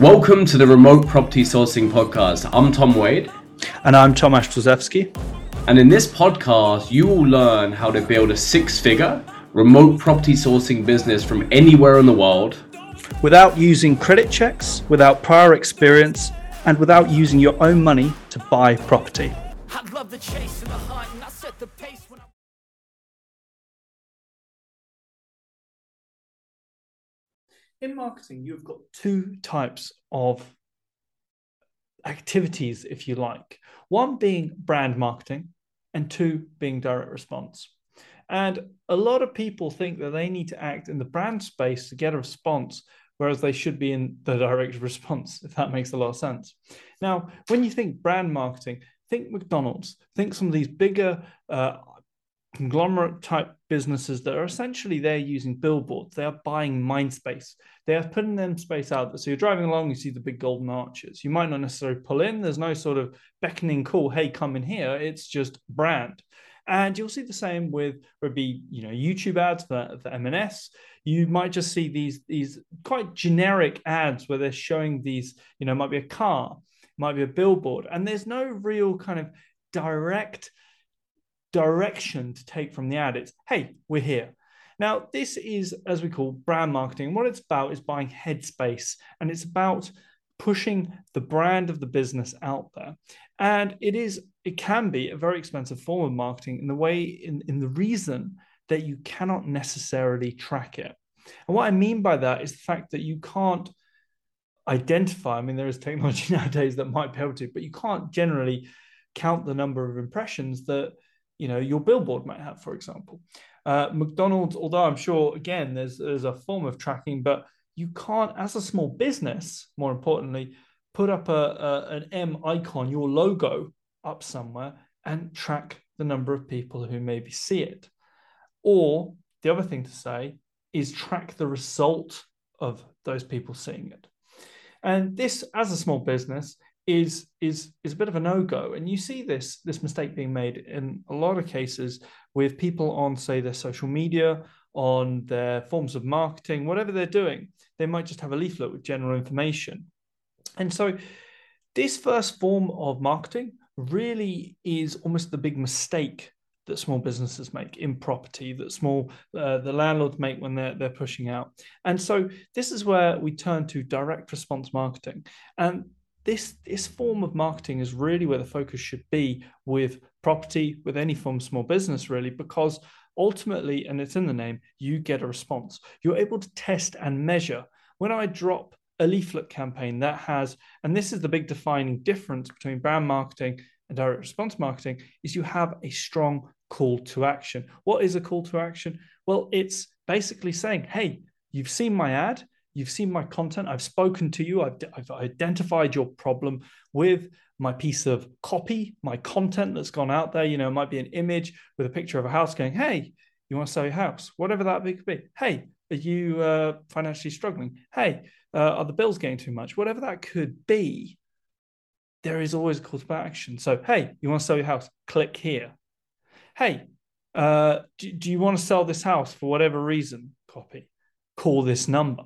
Welcome to the Remote Property Sourcing Podcast. I'm Tom Wade. And I'm Tomasz Trzewski. And in this podcast, you will learn how to build a six-figure remote property sourcing business from anywhere in the world. Without using credit checks, without prior experience, and without using your own money to buy property. I love the chase and the hunt, and I set the pace when in marketing, you've got two types of activities, if you like. One being brand marketing and two being direct response. And a lot of people think that they need to act in the brand space to get a response, whereas they should be in the direct response, if that makes a lot of sense. Now, when you think brand marketing, think McDonald's, think some of these bigger conglomerate type businesses that are essentially they're using billboards. They are buying mind space. They are putting them space out there. So you're driving along, you see the big golden arches. You might not necessarily pull in. There's no sort of beckoning call, hey, come in here. It's just brand. And you'll see the same with YouTube ads for M&S. You might just see these quite generic ads where they're showing these, might be a car, might be a billboard. And there's no real kind of direct direction to take from the ad. It's, hey, we're here. Now, this is, as we call, brand marketing. What it's about is buying headspace, and it's about pushing the brand of the business out there. And it can be a very expensive form of marketing in the reason that you cannot necessarily track it. And what I mean by that is the fact that you can't identify. I mean, there is technology nowadays that might be able to, but you can't generally count the number of impressions that your billboard might have, for example. McDonald's, although I'm sure, again, there's a form of tracking, but you can't, as a small business, more importantly, put up an M icon, your logo, up somewhere and track the number of people who maybe see it. Or the other thing to say is track the result of those people seeing it. And this, as a small business, is a bit of a no-go. And you see this mistake being made in a lot of cases with people on, say, their social media, on their forms of marketing, whatever they're doing. They might just have a leaflet with general information. And so this first form of marketing really is almost the big mistake that small businesses make in property, that the landlords make when they're pushing out. And so this is where we turn to direct response marketing. And This form of marketing is really where the focus should be with property, with any form of small business, really, because ultimately, and it's in the name, you get a response. You're able to test and measure. When I drop a leaflet campaign that has, and this is the big defining difference between brand marketing and direct response marketing, is you have a strong call to action. What is a call to action? Well, it's basically saying, hey, you've seen my ad. You've seen my content. I've spoken to you. I've identified your problem with my piece of copy, my content that's gone out there. It might be an image with a picture of a house going, hey, you want to sell your house? Whatever that could be. Hey, are you financially struggling? Hey, are the bills getting too much? Whatever that could be, there is always a call to action. So, hey, you want to sell your house? Click here. Hey, do you want to sell this house for whatever reason? Copy. Call this number.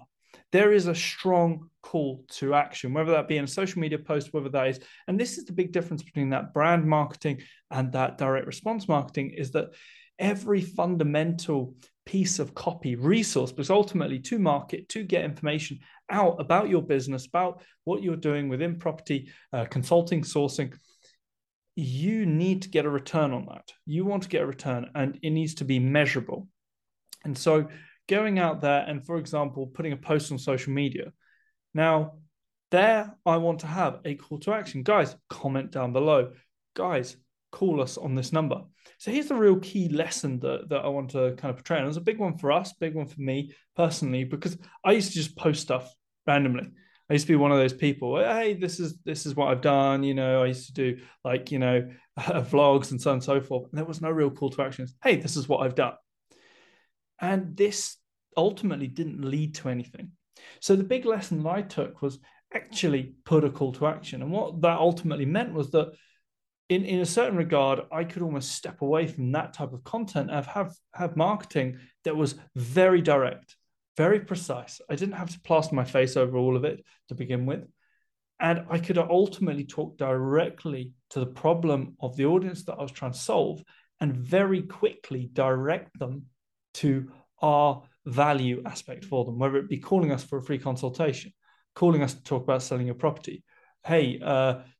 There is a strong call to action, whether that be in a social media post, whether that is. And this is the big difference between that brand marketing and that direct response marketing, is that every fundamental piece of copy resource, because ultimately to market, to get information out about your business, about what you're doing within property, consulting, sourcing, you need to get a return on that. You want to get a return, and it needs to be measurable. And so going out there and, for example, putting a post on social media. Now, there I want to have a call to action. Guys, comment down below. Guys, call us on this number. So here's the real key lesson that I want to kind of portray. And it was a big one for us, big one for me personally, because I used to just post stuff randomly. I used to be one of those people, hey, this is what I've done. I used to do vlogs and so on and so forth. And there was no real call to action. Hey, this is what I've done. And this ultimately didn't lead to anything. So the big lesson that I took was actually put a call to action. And what that ultimately meant was that in a certain regard, I could almost step away from that type of content and have marketing that was very direct, very precise. I didn't have to plaster my face over all of it to begin with. And I could ultimately talk directly to the problem of the audience that I was trying to solve and very quickly direct them to our value aspect for them, whether it be calling us for a free consultation, calling us to talk about selling your property. Hey,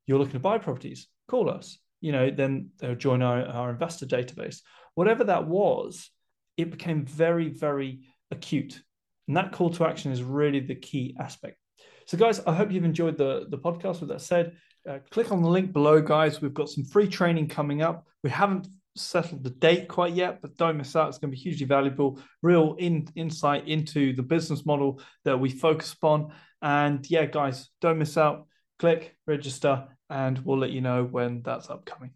you're looking to buy properties, call us. Then they'll join our investor database. Whatever that was, it became very, very acute. And that call to action is really the key aspect. So guys, I hope you've enjoyed the podcast. With that said, click on the link below, guys. We've got some free training coming up. We haven't settled the date quite yet, but don't miss out. It's going to be hugely valuable, real insight into the business model that we focus upon. And yeah, guys, don't miss out. Click, register, and we'll let you know when that's upcoming.